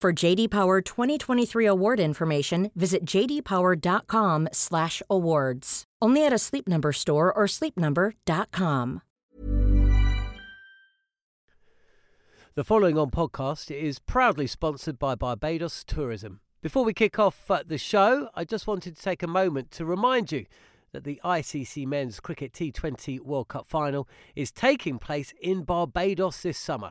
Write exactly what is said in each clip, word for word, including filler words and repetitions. For J D Power twenty twenty-three award information, visit j d power dot com slash awards. Only at a Sleep Number store or sleep number dot com. The following on podcast is proudly sponsored by Barbados Tourism. Before we kick off the show, I just wanted to take a moment to remind you that the I C C Men's Cricket T twenty World Cup final is taking place in Barbados this summer.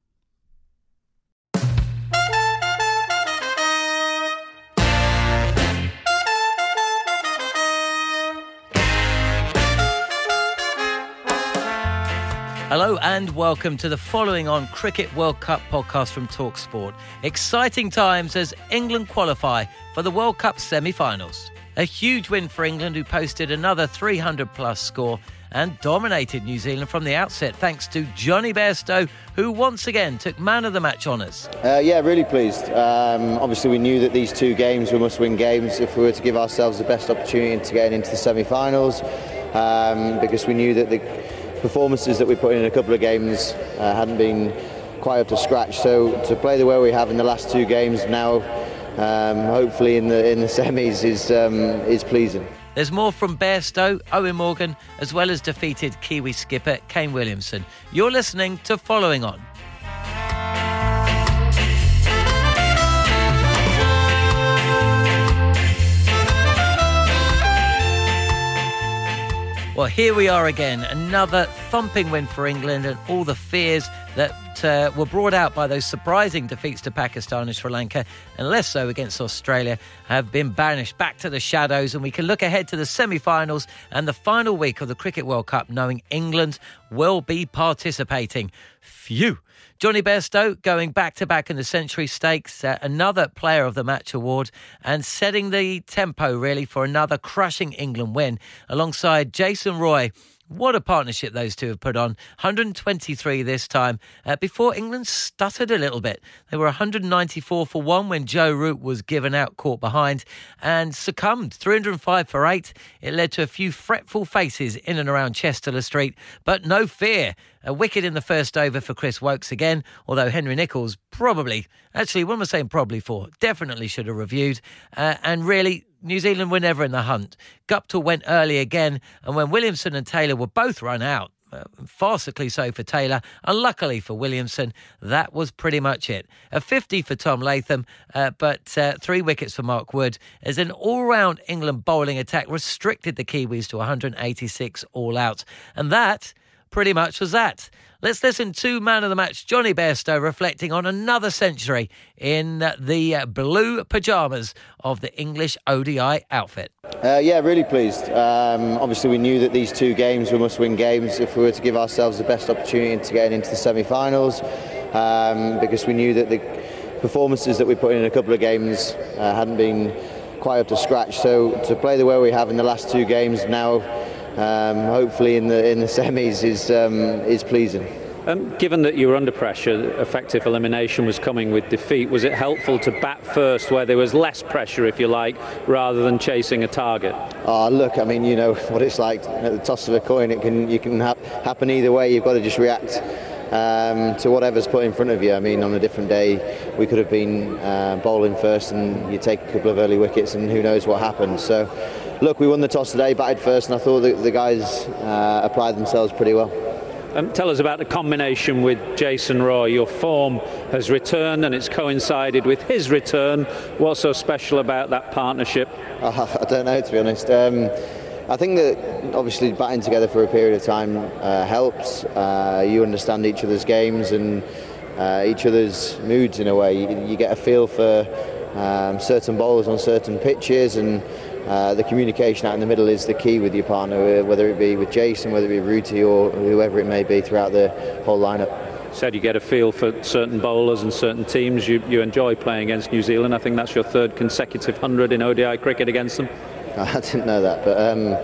Hello and welcome to the following on Cricket World Cup podcast from TalkSport. Exciting times as England qualify for the World Cup semi-finals. A huge win for England, who posted another three hundred plus score and dominated New Zealand from the outset, thanks to Johnny Bairstow, who once again took man of the match honours. Uh, yeah, really pleased. Um, obviously, we knew that these two games were must-win games if we were to give ourselves the best opportunity to get into the semi-finals, um, because we knew that the performances that we put in a couple of games uh, hadn't been quite up to scratch, so to play the way we have in the last two games now, um, hopefully in the in the semis, is um, is pleasing. There's more from Bairstow, Eoin Morgan, as well as defeated Kiwi skipper Kane Williamson. You're listening to Following On. Well, here we are again, another thumping win for England, and all the fears that uh, were brought out by those surprising defeats to Pakistan and Sri Lanka, and less so against Australia, have been banished back to the shadows, and we can look ahead to the semi-finals and the final week of the Cricket World Cup knowing England will be participating. Phew! Johnny Bairstow going back-to-back in the Century Stakes, uh, another Player of the Match award, and setting the tempo, really, for another crushing England win alongside Jason Roy. What a partnership those two have put on. one hundred twenty-three this time, uh, before England stuttered a little bit. They were one hundred ninety-four for one when Joe Root was given out, caught behind, and succumbed, three hundred five for eight. It led to a few fretful faces in and around Chester-le-Street, but no fear. A wicket in the first over for Chris Woakes again, although Henry Nicholls probably, actually, what am I saying probably for? Definitely should have reviewed, uh, and really, New Zealand were never in the hunt. Guptill went early again, and when Williamson and Taylor were both run out, uh, farcically so for Taylor, unluckily for Williamson, that was pretty much it. A fifty for Tom Latham, uh, but uh, three wickets for Mark Wood, as an all-round England bowling attack restricted the Kiwis to one hundred eighty-six all out. And that pretty much was that. Let's listen to man of the match Johnny Bairstow reflecting on another century in the blue pyjamas of the English O D I outfit. Uh, yeah, really pleased. Um, obviously, we knew that these two games were must-win games if we were to give ourselves the best opportunity to get into the semi-finals, um, because we knew that the performances that we put in a couple of games uh, hadn't been quite up to scratch. So to play the way we have in the last two games now, Um, hopefully in the in the semis, is um, is pleasing. Um, given that you were under pressure, effective elimination was coming with defeat, was it helpful to bat first where there was less pressure, if you like, rather than chasing a target? Oh, look, I mean, you know what it's like at the toss of a coin. It can you can ha- happen either way. You've got to just react um, to whatever's put in front of you. I mean, on a different day, we could have been uh, bowling first, and you take a couple of early wickets, and who knows what happens. So, look, we won the toss today, batted first, and I thought the, the guys uh, applied themselves pretty well. Um, tell us about the combination with Jason Roy. Your form has returned and it's coincided with his return. What's so special about that partnership? Uh, I don't know, to be honest. Um, I think that obviously batting together for a period of time uh, helps. Uh, you understand each other's games and uh, each other's moods in a way. You, you get a feel for um, certain bowlers on certain pitches, and Uh, the communication out in the middle is the key with your partner, whether it be with Jason, whether it be Ruti, or whoever it may be throughout the whole lineup. Said you get a feel for certain bowlers and certain teams. You, you enjoy playing against New Zealand. I think that's your third consecutive hundred in O D I cricket against them. I didn't know that, but um,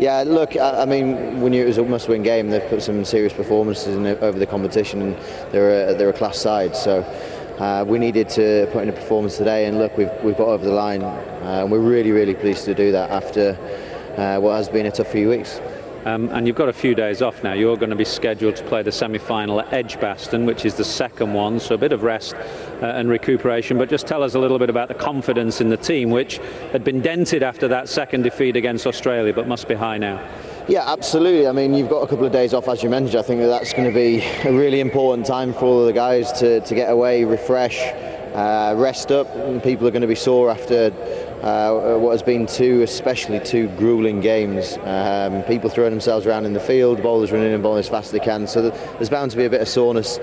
yeah, look, I, I mean, we knew it was a must-win game. They've put some serious performances in over the competition, and they're a, they're a class side, so. Uh, we needed to put in a performance today, and look, we've we've got over the line, uh, and we're really, really pleased to do that after uh, what has been a tough few weeks. Um, and you've got a few days off now. You're going to be scheduled to play the semi-final at Edgbaston, which is the second one, so a bit of rest uh, and recuperation. But just tell us a little bit about the confidence in the team, which had been dented after that second defeat against Australia, but must be high now. Yeah, absolutely. I mean, you've got a couple of days off, as you mentioned. I think that that's going to be a really important time for all of the guys to, to get away, refresh, uh, rest up. People are going to be sore after uh, what has been two, especially two gruelling games. Um, people throwing themselves around in the field, bowlers running and bowling as fast as they can. So there's bound to be a bit of soreness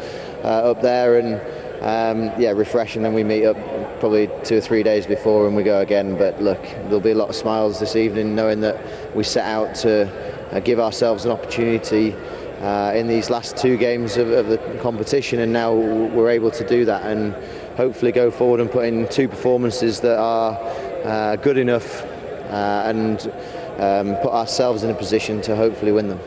uh, up there, and um, yeah, refresh, and then we meet up probably two or three days before and we go again. But look, there'll be a lot of smiles this evening, knowing that we set out to uh, give ourselves an opportunity uh, in these last two games of, of the competition, and now we're able to do that and hopefully go forward and put in two performances that are uh, good enough uh, and um, put ourselves in a position to hopefully win them.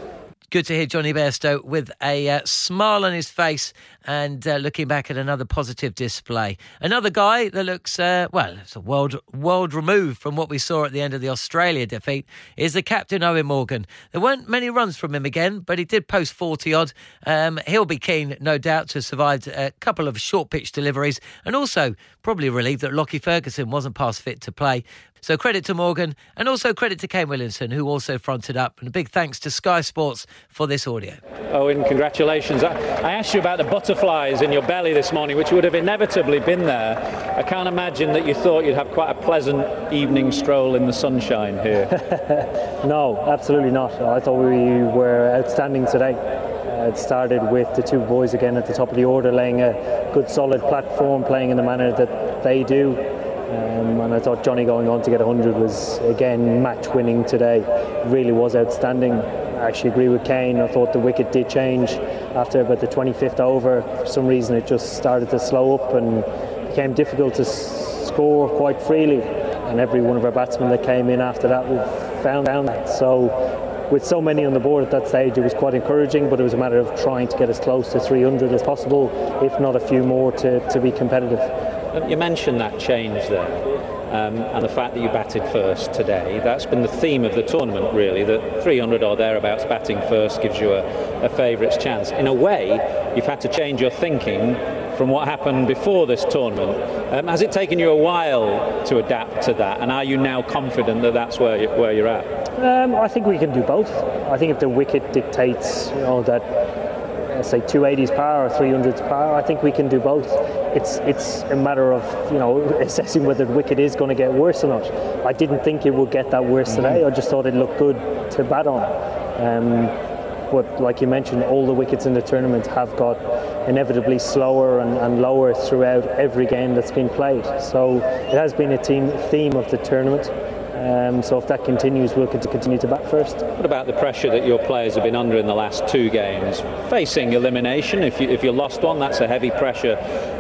Good to hear Johnny Bairstow with a uh, smile on his face and uh, looking back at another positive display. Another guy that looks, uh, well, it's a world, world removed from what we saw at the end of the Australia defeat is the captain, Eoin Morgan. There weren't many runs from him again, but he did post forty-odd. Um, he'll be keen, no doubt, to have survived a couple of short pitch deliveries, and also probably relieved that Lockie Ferguson wasn't past fit to play. So credit to Morgan, and also credit to Kane Williamson, who also fronted up. And a big thanks to Sky Sports for this audio. Eoin, congratulations. I, I asked you about the butterflies in your belly this morning, which would have inevitably been there. I can't imagine that you thought you'd have quite a pleasant evening stroll in the sunshine here. No, absolutely not. I thought we were outstanding today. It started with the two boys again at the top of the order, laying a good solid platform, playing in the manner that they do. Um, and I thought Johnny going on to get one hundred was, again, match-winning today. Really was outstanding. I actually agree with Kane. I thought the wicket did change after about the twenty-fifth over. For some reason, it just started to slow up and became difficult to s- score quite freely. And every one of our batsmen that came in after that, we've found out. So, with so many on the board at that stage, it was quite encouraging, but it was a matter of trying to get as close to three hundred as possible, if not a few more, to, to be competitive. You mentioned that change there, um, and the fact that you batted first today. That's been the theme of the tournament, really, that three hundred or thereabouts batting first gives you a, a favourites chance. In a way, you've had to change your thinking from what happened before this tournament. Um, has it taken you a while to adapt to that, and are you now confident that that's where, you, where you're at? Um, I think we can do both. I think if the wicket dictates, you know, that, say two eighties par or three hundreds par, I think we can do both. It's it's a matter of, you know, assessing whether the wicket is going to get worse or not. I didn't think it would get that worse mm-hmm. today. I just thought it looked good to bat on. Um, but like you mentioned, all the wickets in the tournament have got inevitably slower and, and lower throughout every game that's been played. So it has been a team theme of the tournament. Um, so if that continues, we'll continue to bat first. What about the pressure that your players have been under in the last two games? Facing elimination, if you if you lost one, that's a heavy pressure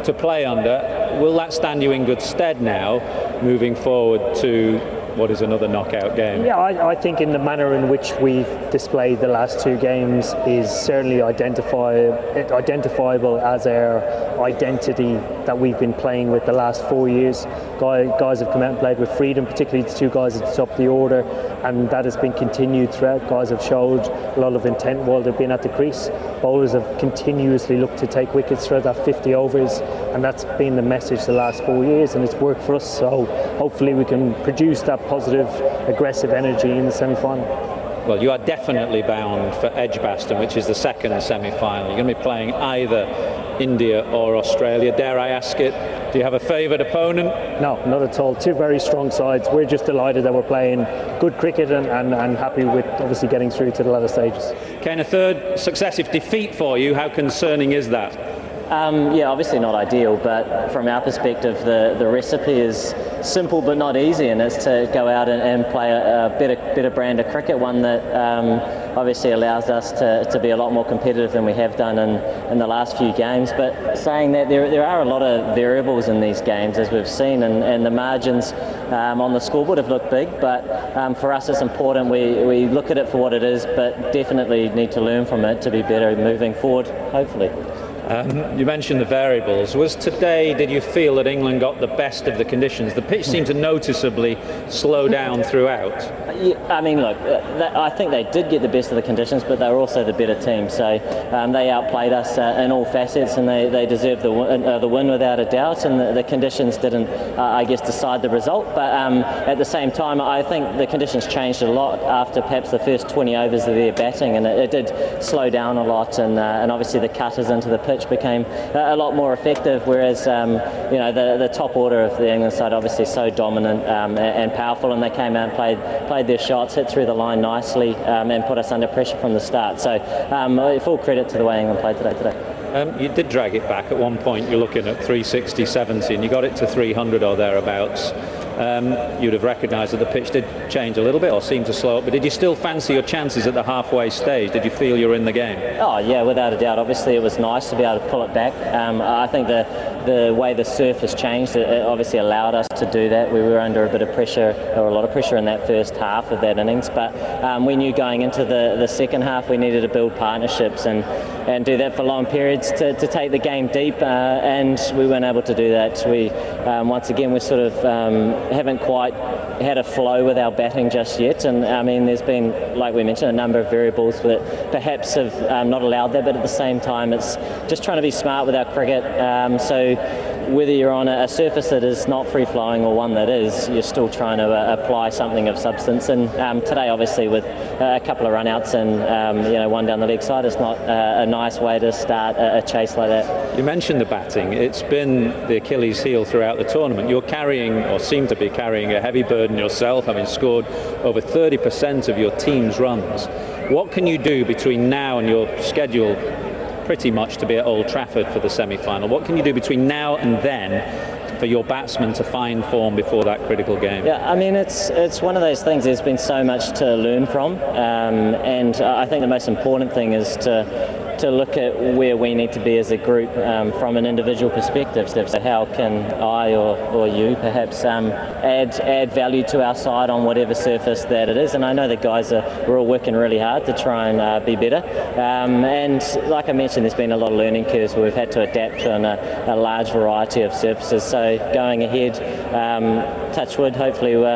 to play under. Will that stand you in good stead now, moving forward to what is another knockout game? Yeah, I, I think in the manner in which we've displayed the last two games is certainly identify, identifiable as our identity that we've been playing with the last four years. Guy, guys have come out and played with freedom, particularly the two guys at the top of the order. and that has been continued throughout. Guys have showed a lot of intent while they've been at the crease. Bowlers have continuously looked to take wickets throughout that fifty overs, and that's been the message the last four years, and it's worked for us. So hopefully we can produce that positive, aggressive energy in the semi-final. Well, you are definitely bound for Edgbaston, which is the second semi-final. You're going to be playing either India or Australia. Dare I ask it, do you have a favoured opponent? No, not at all. Two very strong sides. We're just delighted that we're playing good cricket and, and, and happy with obviously getting through to the latter stages. Kane, a third successive defeat for you. How concerning is that? Um, yeah, obviously not ideal, but from our perspective, the, the recipe is simple but not easy, and it's to go out and, and play a, a better better brand of cricket, one that um, obviously allows us to, to be a lot more competitive than we have done in, in the last few games. But saying that, there, there are a lot of variables in these games, as we've seen, and, and the margins um, on the scoreboard have looked big, but um, for us it's important we, we look at it for what it is, but definitely need to learn from it to be better moving forward, hopefully. Um, you mentioned the variables. Was today, did you feel that England got the best of the conditions? The pitch seemed to noticeably slow down throughout. Yeah, I mean, look, that, I think they did get the best of the conditions, but they were also the better team. So um, they outplayed us uh, in all facets, and they, they deserved the, uh, the win without a doubt, and the, the conditions didn't, uh, I guess, decide the result. But um, at the same time, I think the conditions changed a lot after perhaps the first twenty overs of their batting, and it, it did slow down a lot, and, uh, and obviously the cutters into the pitch became a lot more effective, whereas um, you know the, the top order of the England side obviously so dominant um, and, and powerful, and they came out and played played their shots, hit through the line nicely, um, and put us under pressure from the start. So um, full credit to the way England played today. today. Um, you did drag it back at one point. You're looking at three sixty, seventy, and you got it to three hundred or thereabouts. Um, you'd have recognised that the pitch did change a little bit, or seemed to slow up, but did you still fancy your chances at the halfway stage? Did you feel you were in the game? Oh yeah, without a doubt. Obviously it was nice to be able to pull it back. Um, I think the, the way the surf has changed, it, it obviously allowed us to do that. We were under a bit of pressure, or a lot of pressure in that first half of that innings, but um, we knew going into the, the second half we needed to build partnerships and, and do that for long periods to, to take the game deep, uh, and we weren't able to do that. We um, once again we sort of um, haven't quite had a flow with our batting just yet, and I mean there's been, like we mentioned, a number of variables that perhaps have um, not allowed that, but at the same time it's just trying to be smart with our cricket, um, so whether you're on a, a surface that is not free flowing or one that is, you're still trying to uh, apply something of substance, and um, today obviously with uh, a couple of run outs and um, you know one down the leg side, it's not uh, a nice way to start a, a chase like that. You mentioned the batting, it's been the Achilles heel throughout the tournament. You're carrying, or seem to be carrying, a heavy burden yourself, having scored over thirty percent of your team's runs. What can you do between now and your schedule pretty much to be at Old Trafford for the semi-final? What can you do between now and then for your batsmen to find form before that critical game? Yeah, I mean, it's it's one of those things, there's been so much to learn from, um, and I think the most important thing is to to look at where we need to be as a group um, from an individual perspective. So how can I or, or you perhaps um, add add value to our side on whatever surface that it is? And I know the guys are we're all working really hard to try and uh, be better. Um, and like I mentioned, there's been a lot of learning curves where we've had to adapt on a, a large variety of surfaces. So going ahead, um, touch wood, hopefully uh,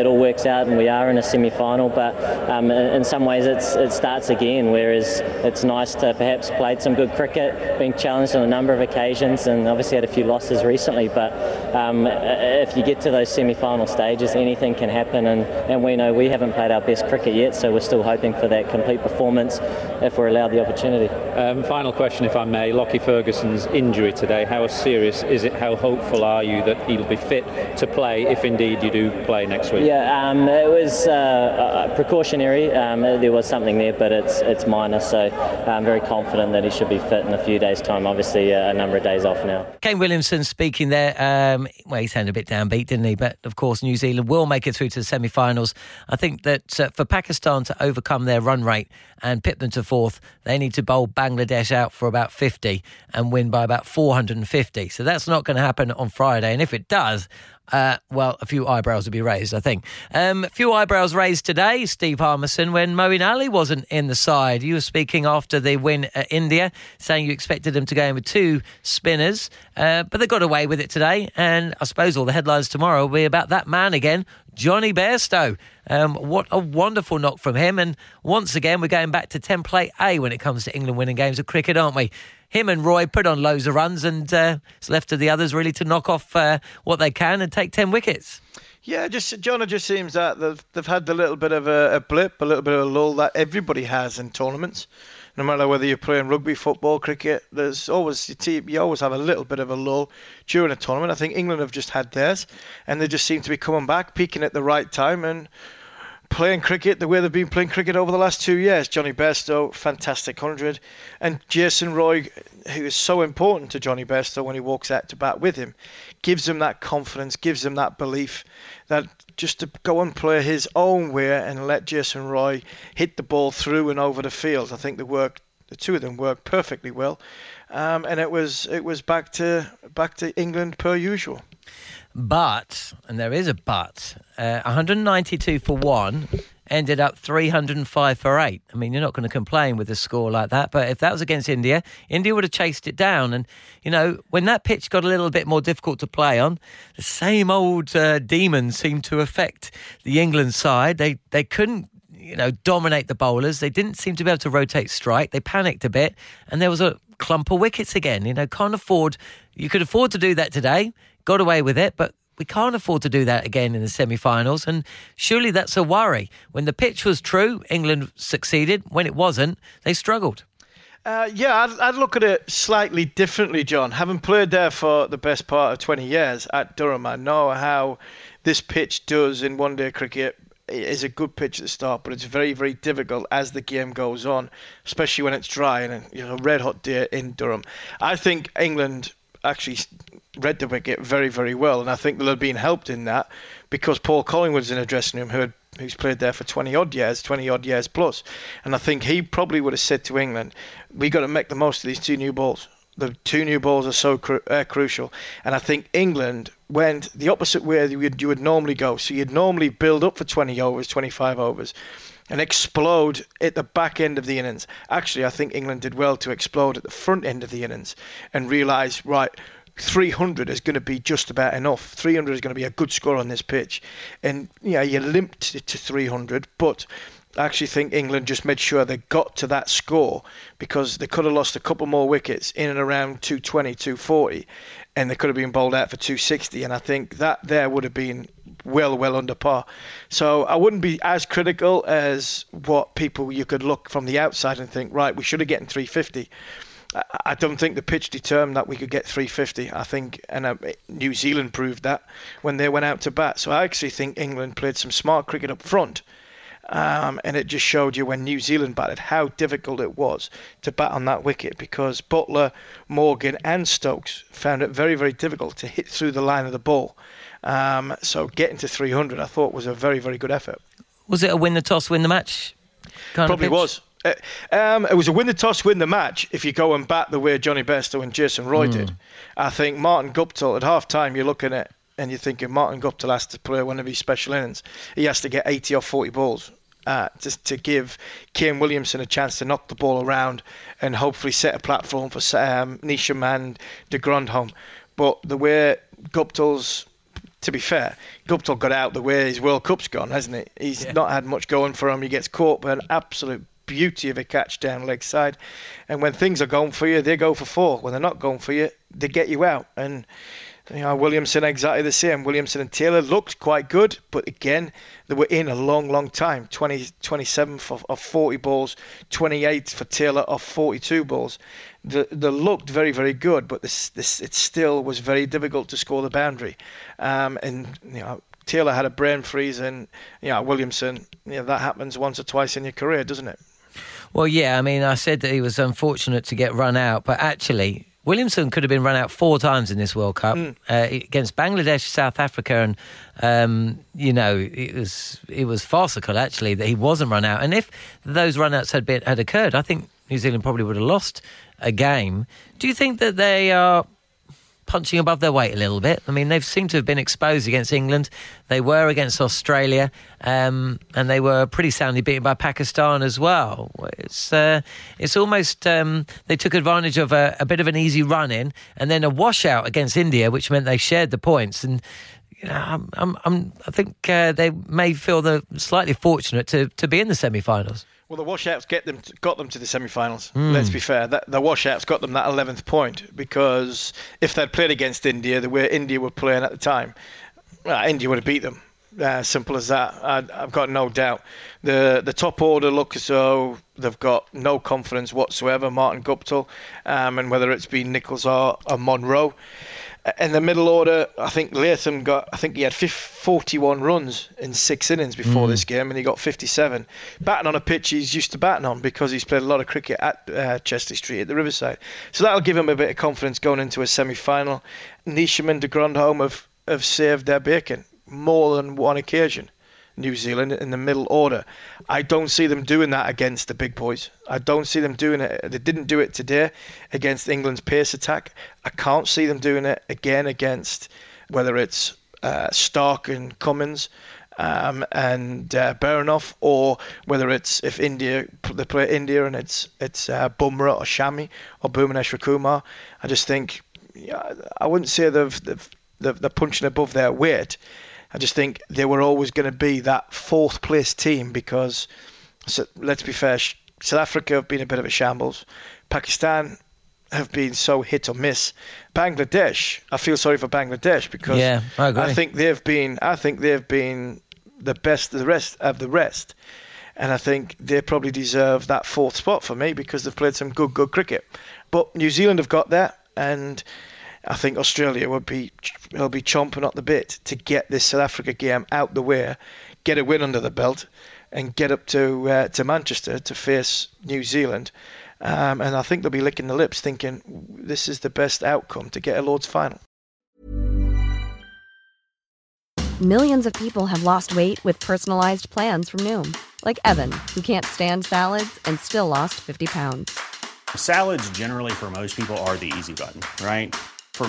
it all works out and we are in a semi-final. But um, in some ways, it's, it starts again. Whereas it's nice to perhaps played some good cricket, been challenged on a number of occasions, and obviously had a few losses recently, but um, if you get to those semi-final stages, anything can happen, and, and we know we haven't played our best cricket yet, so we're still hoping for that complete performance if we're allowed the opportunity. Um, final question if I may, Lockie Ferguson's injury today, how serious is it? How hopeful are you that he'll be fit to play if indeed you do play next week? Yeah, um, it was uh, precautionary, um, there was something there, but it's, it's minor, so I'm very confident that he should be fit in a few days' time. Obviously, uh, a number of days off now. Kane Williamson speaking there. Um, well, he sounded a bit downbeat, didn't he? But, of course, New Zealand will make it through to the semi-finals. I think that uh, for Pakistan to overcome their run rate and pip them to fourth, they need to bowl Bangladesh out for about fifty and win by about four hundred fifty. So that's not going to happen on Friday. And if it does... Uh, well, a few eyebrows would be raised, I think. Um, a few eyebrows raised today, Steve Harmison, when Moeen Ali wasn't in the side. You were speaking after the win at India, saying you expected them to go in with two spinners, uh, but they got away with it today. And I suppose all the headlines tomorrow will be about that man again, Johnny Bairstow. Um, what a wonderful knock from him. And once again, we're going back to template A when it comes to England winning games of cricket, aren't we? Him and Roy put on loads of runs, and uh, it's left to the others really to knock off uh, what they can and take ten wickets. Yeah, just John, it just seems that they've, they've had the little bit of a, a blip, a little bit of a lull that everybody has in tournaments. No matter whether you're playing rugby, football, cricket, there's always your team, you always have a little bit of a lull during a tournament. I think England have just had theirs, and they just seem to be coming back, peaking at the right time, and playing cricket the way they've been playing cricket over the last two years. Johnny Bairstow, fantastic hundred, and Jason Roy, who is so important to Johnny Bairstow when he walks out to bat with him, gives him that confidence, gives him that belief that just to go and play his own way and let Jason Roy hit the ball through and over the field. I think the work, the two of them worked perfectly well, um, and it was it was back to back to England per usual. But, and there is a but, uh, one hundred ninety-two for one ended up three hundred five for eight. I mean, you're not going to complain with a score like that, but if that was against India, India would have chased it down. And, you know, when that pitch got a little bit more difficult to play on, the same old uh, demons seemed to affect the England side. They they couldn't, you know, dominate the bowlers. They didn't seem to be able to rotate strike. They panicked a bit, and there was a clump of wickets again. You know, can't afford, you could afford to do that today, got away with it, but we can't afford to do that again in the semi-finals, and surely that's a worry. When the pitch was true, England succeeded. When it wasn't, they struggled. Uh, yeah, I'd, I'd look at it slightly differently, John. Having played there for the best part of twenty years at Durham, I know how this pitch does in one-day cricket. It is a good pitch at the start, but it's very, very difficult as the game goes on, especially when it's dry and you know, a red-hot day in Durham. I think England actually read the wicket very, very well, and I think they'll have been helped in that because Paul Collingwood's in a dressing room who had, who's played there for twenty odd years, twenty odd years plus, and I think he probably would have said to England, we got to make the most of these two new balls. The two new balls are so cru- uh, crucial, and I think England went the opposite way you would, you would normally go. So you'd normally build up for twenty overs, twenty-five overs and explode at the back end of the innings. Actually, I think England did well to explode at the front end of the innings and realise, right, three hundred is going to be just about enough. three hundred is going to be a good score on this pitch. And, yeah, you limped it to three hundred, but I actually think England just made sure they got to that score because they could have lost a couple more wickets in and around two twenty, two forty, and they could have been bowled out for two sixty, and I think that there would have been well, well under par. So I wouldn't be as critical as what people you could look from the outside and think, right, we should have gotten three fifty. I don't think the pitch determined that we could get three fifty. I think and uh, New Zealand proved that when they went out to bat. So I actually think England played some smart cricket up front. Um, and it just showed you when New Zealand batted how difficult it was to bat on that wicket because Butler, Morgan and Stokes found it very, very difficult to hit through the line of the ball. Um, so getting to three hundred, I thought, was a very, very good effort. Was it a win the toss, win the match kind of pitch? Probably was. Uh, um, it was a win the toss, win the match if you go and bat the way Johnny Bairstow and Jason Roy mm. did. I think Martin Guptill, at half-time, you're looking at and you're thinking Martin Guptill has to play one of his special innings. He has to get eighty or forty balls uh, just to give Kane Williamson a chance to knock the ball around and hopefully set a platform for um, Nisham and de Grandhomme. But the way Guptill's, to be fair, Guptill got out the way his World Cup's gone, hasn't it? He? He's yeah. not had much going for him. He gets caught by an absolute beauty of a catch down leg side, and when things are going for you, they go for four. When they're not going for you, they get you out. And you know, Williamson exactly the same. Williamson and Taylor looked quite good, but again, they were in a long, long time. twenty, twenty-seven for, of forty balls, twenty-eight for Taylor of forty-two balls. They, they looked very, very good, but this, this, it still was very difficult to score the boundary. Um, and you know, Taylor had a brain freeze, and you know, Williamson, you know, that happens once or twice in your career, doesn't it? Well, yeah. I mean, I said that he was unfortunate to get run out, but actually, Williamson could have been run out four times in this World Cup mm. uh, against Bangladesh, South Africa, and um, you know it was it was farcical actually that he wasn't run out. And if those run outs had been had occurred, I think New Zealand probably would have lost a game. Do you think that they are punching above their weight a little bit? I mean, they've seemed to have been exposed against England. They were against Australia, um, and they were pretty soundly beaten by Pakistan as well. It's uh, it's almost um, they took advantage of a, a bit of an easy run in, and then a washout against India, which meant they shared the points. And you know, I'm, I'm, I'm, I think uh, they may feel they're slightly fortunate to, to be in the semi-finals. Well, the washouts get them to, got them to the semi-finals. Mm. Let's be fair. That, the washouts got them that eleventh point, because if they'd played against India, the way India were playing at the time, uh, India would have beat them. Uh, simple as that. I, I've got no doubt. The the top order look as though they've got no confidence whatsoever, Martin Guptill, um, and whether it's been Nicholls or, or Monroe. In the middle order, I think Latham got, I think he had forty-one runs in six innings before mm. this game, and he got fifty-seven. Batting on a pitch he's used to batting on, because he's played a lot of cricket at uh, Chester-le-Street at the Riverside. So that'll give him a bit of confidence going into a semi-final. Nisham and de Grandhomme have, have saved their bacon more than one occasion, New Zealand, in the middle order. I don't see them doing that against the big boys. I don't see them doing it. They didn't do it today against England's pace attack. I can't see them doing it again against, whether it's uh, Stark and Cummins um, and uh, Baranoff, or whether it's if India, they play India and it's it's uh, Bumrah or Shami or Bhuvneshwar Kumar. I just think, yeah, I wouldn't say they've, they've, they've, they're punching above their weight. I just think they were always going to be that fourth place team, because, so let's be fair, South Africa have been a bit of a shambles. Pakistan have been so hit or miss. Bangladesh, I feel sorry for Bangladesh, because yeah, I, I think they've been, I think they've been the best of the rest of the rest, and I think they probably deserve that fourth spot for me, because they've played some good, good cricket. But New Zealand have got there, and I think Australia will be will be chomping at the bit to get this South Africa game out the way, get a win under the belt, and get up to uh, to Manchester to face New Zealand. Um, and I think they'll be licking the lips thinking, this is the best outcome to get a Lord's final. Millions of people have lost weight with personalized plans from Noom, like Evan, who can't stand salads and still lost fifty pounds. Salads generally for most people are the easy button, right? For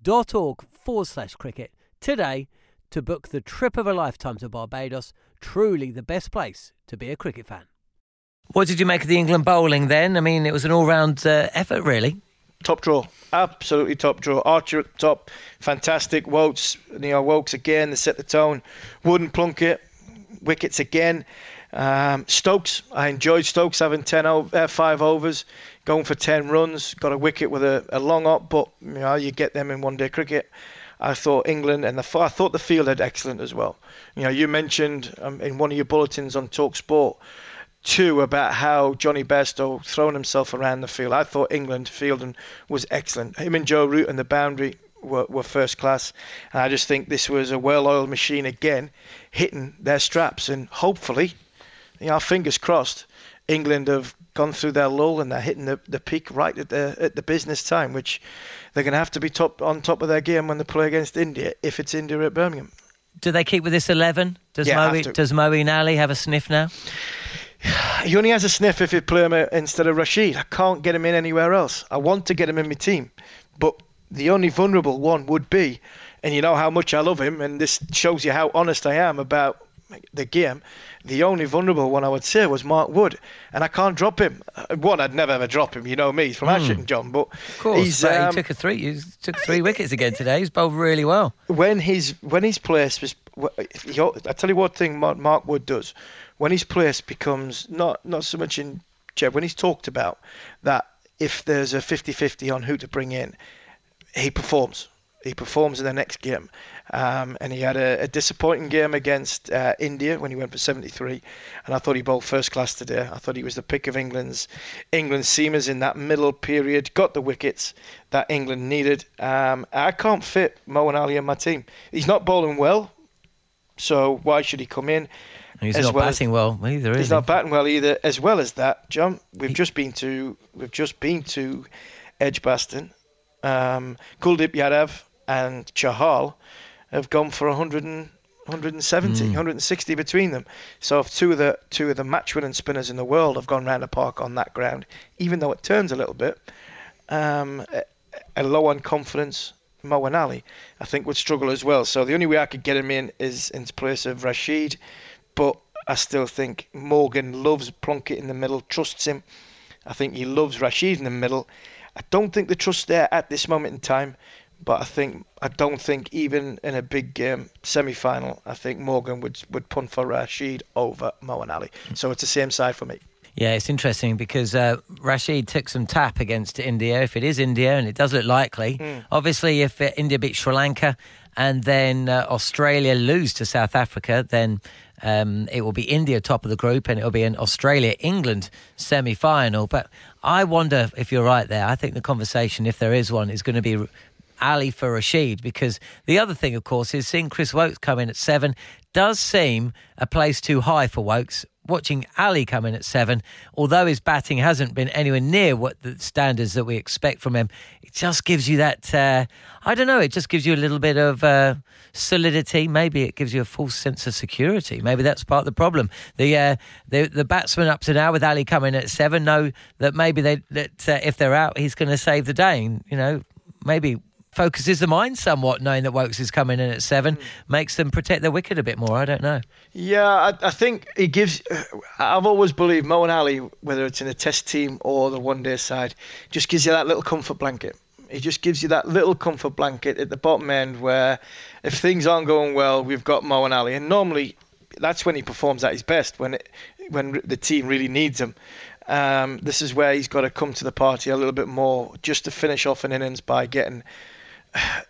dot org forward slash cricket today to book the trip of a lifetime to Barbados, truly the best place to be a cricket fan. What did you make of the England bowling then? I mean, it was an all-round uh, effort, really. Top draw, absolutely top draw. Archer at the top, fantastic. Woakes, you know, Woakes again, they set the tone. Wood and Plunkett, wickets again. Um, Stokes, I enjoyed Stokes having ten o- uh, five overs, going for ten runs, got a wicket with a, a long up, but you know, you get them in one-day cricket. I thought England and the I thought the field had excellent as well. You know, you mentioned um, in one of your bulletins on TalkSport two about how Johnny Bairstow thrown himself around the field. I thought England fielding was excellent. Him and Joe Root and the boundary were, were first class. And I just think this was a well-oiled machine again, hitting their straps. And hopefully, you know, fingers crossed, England have gone through their lull and they're hitting the, the peak right at the at the business time, which they're going to have to be top on top of their game when they play against India, if it's India at Birmingham. Do they keep with this eleven? Does yeah, Moeen, does Moeen Ali have a sniff now? He only has a sniff if you play him instead of Rashid. I can't get him in anywhere else. I want to get him in my team, but the only vulnerable one would be, and you know how much I love him, and this shows you how honest I am about the game, the only vulnerable one I would say was Mark Wood, and I can't drop him. One, I'd never ever drop him. You know me, he's from mm. Ashton John, but of course, he's, but um, he took a three. He took three wickets again today. He's bowled really well. When he's when his place was, he, I tell you what thing Mark Wood does. When his place becomes not not so much in Jeb, when he's talked about that, if there's a fifty-fifty on who to bring in, he performs. He performs in the next game. Um, and he had a, a disappointing game against uh, India when he went for seventy-three. And I thought he bowled first class today. I thought he was the pick of England's England seamers in that middle period. Got the wickets that England needed. Um, I can't fit Moeen Ali in my team. He's not bowling well, so why should he come in? And he's as not well batting as, well either. He's is not he? batting well either. As well as that, John, we've he, just been to we've just been to Edgbaston. Um, Kuldip Yadav and Chahal have gone for one hundred and one hundred seventy, mm. one hundred sixty between them. So if two of the two of the match-winning spinners in the world have gone round the park on that ground, even though it turns a little bit, um, a, a low on confidence Moeen Ali, I think, would struggle as well. So the only way I could get him in is in place of Rashid, but I still think Morgan loves Plunkett in the middle, trusts him. I think he loves Rashid in the middle. I don't think the trust there at this moment in time, but I think I don't think even in a big game semi-final, I think Morgan would would punt for Rashid over Moeen Ali. So it's the same side for me. Yeah, it's interesting because uh, Rashid took some tap against India. If it is India, and it does look likely, mm. obviously if India beat Sri Lanka and then uh, Australia lose to South Africa, then um, it will be India top of the group and it will be an Australia-England semi-final. But I wonder if you're right there. I think the conversation, if there is one, is going to be Ali for Rashid, because the other thing, of course, is seeing Chris Woakes come in at seven does seem a place too high for Woakes. Watching Ali come in at seven, although his batting hasn't been anywhere near what the standards that we expect from him, it just gives you that, uh, I don't know, it just gives you a little bit of uh, solidity. Maybe it gives you a false sense of security. Maybe that's part of the problem. The uh, the, the batsman up to now with Ali coming at seven know that maybe they that uh, if they're out, he's going to save the day. And, you know, maybe focuses the mind somewhat, knowing that Woakes is coming in at seven, mm. makes them protect their wicket a bit more. I don't know. Yeah, I, I think it gives... I've always believed Moeen Ali, whether it's in a test team or the one-day side, just gives you that little comfort blanket. It just gives you that little comfort blanket at the bottom end where if things aren't going well, we've got Moeen Ali. And normally, that's when he performs at his best, when it, when the team really needs him. Um, this is where he's got to come to the party a little bit more just to finish off an innings by getting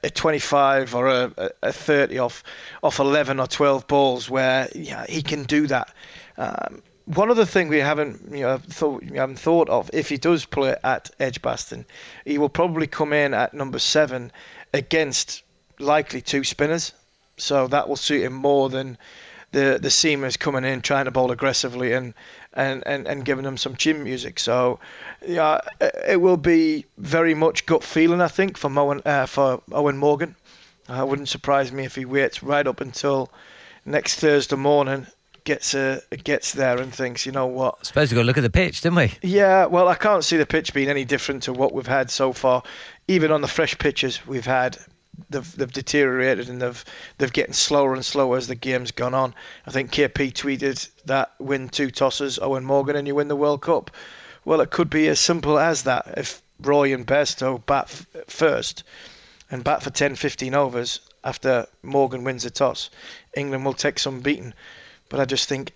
a twenty-five or a, a thirty off off eleven or twelve balls, where yeah, he can do that. Um, one other thing we haven't you know thought you haven't thought of, if he does play at Edgbaston, he will probably come in at number seven against likely two spinners, so that will suit him more than the the seamers coming in trying to bowl aggressively and and, and, and giving them some chin music. So yeah, it will be very much gut feeling, I think, for Moeen, uh, for Eoin Morgan. Uh, it wouldn't surprise me if he waits right up until next Thursday morning, gets a, gets there and thinks, you know what? I suppose we've got to look at the pitch, didn't we? Yeah, well, I can't see the pitch being any different to what we've had so far. Even on the fresh pitches we've had, They've, they've deteriorated and they've they've getting slower and slower as the game's gone on. I think K P tweeted that win two tosses, Eoin Morgan, and you win the World Cup. Well, it could be as simple as that. If Roy and Bairstow bat f- first and bat for ten, fifteen overs after Morgan wins the toss, England will take some beating. But I just think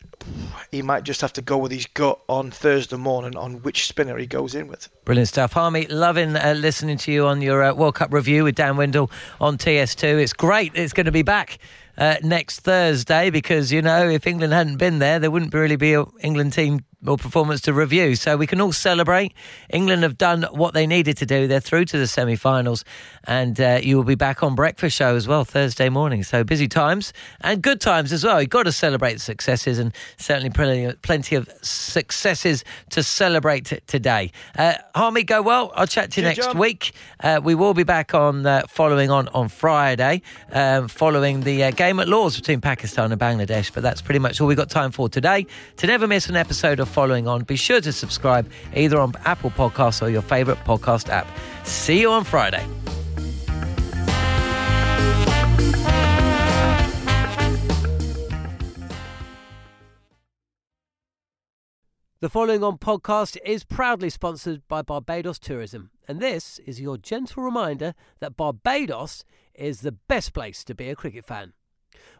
he might just have to go with his gut on Thursday morning on which spinner he goes in with. Brilliant stuff. Harmy, loving uh, listening to you on your uh, World Cup review with Dan Windle on T S two. It's great. It's going to be back uh, next Thursday because, you know, if England hadn't been there, there wouldn't really be an England team or performance to review. So we can all celebrate. England have done what they needed to do. They're through to the semi-finals. And uh, you will be back on Breakfast Show as well Thursday morning. So busy times and good times as well. You've got to celebrate successes, and certainly plenty, plenty of successes to celebrate t- today. Uh, Harmy, go well. I'll chat to you good next job. week. Uh, we will be back on uh, following on on Friday, uh, following the uh, game at Lord's between Pakistan and Bangladesh. But that's pretty much all we've got time for today. To never miss an episode of Following On, be sure to subscribe either on Apple Podcasts or your favourite podcast app. See you on Friday. The Following On podcast is proudly sponsored by Barbados Tourism, and this is your gentle reminder that Barbados is the best place to be a cricket fan.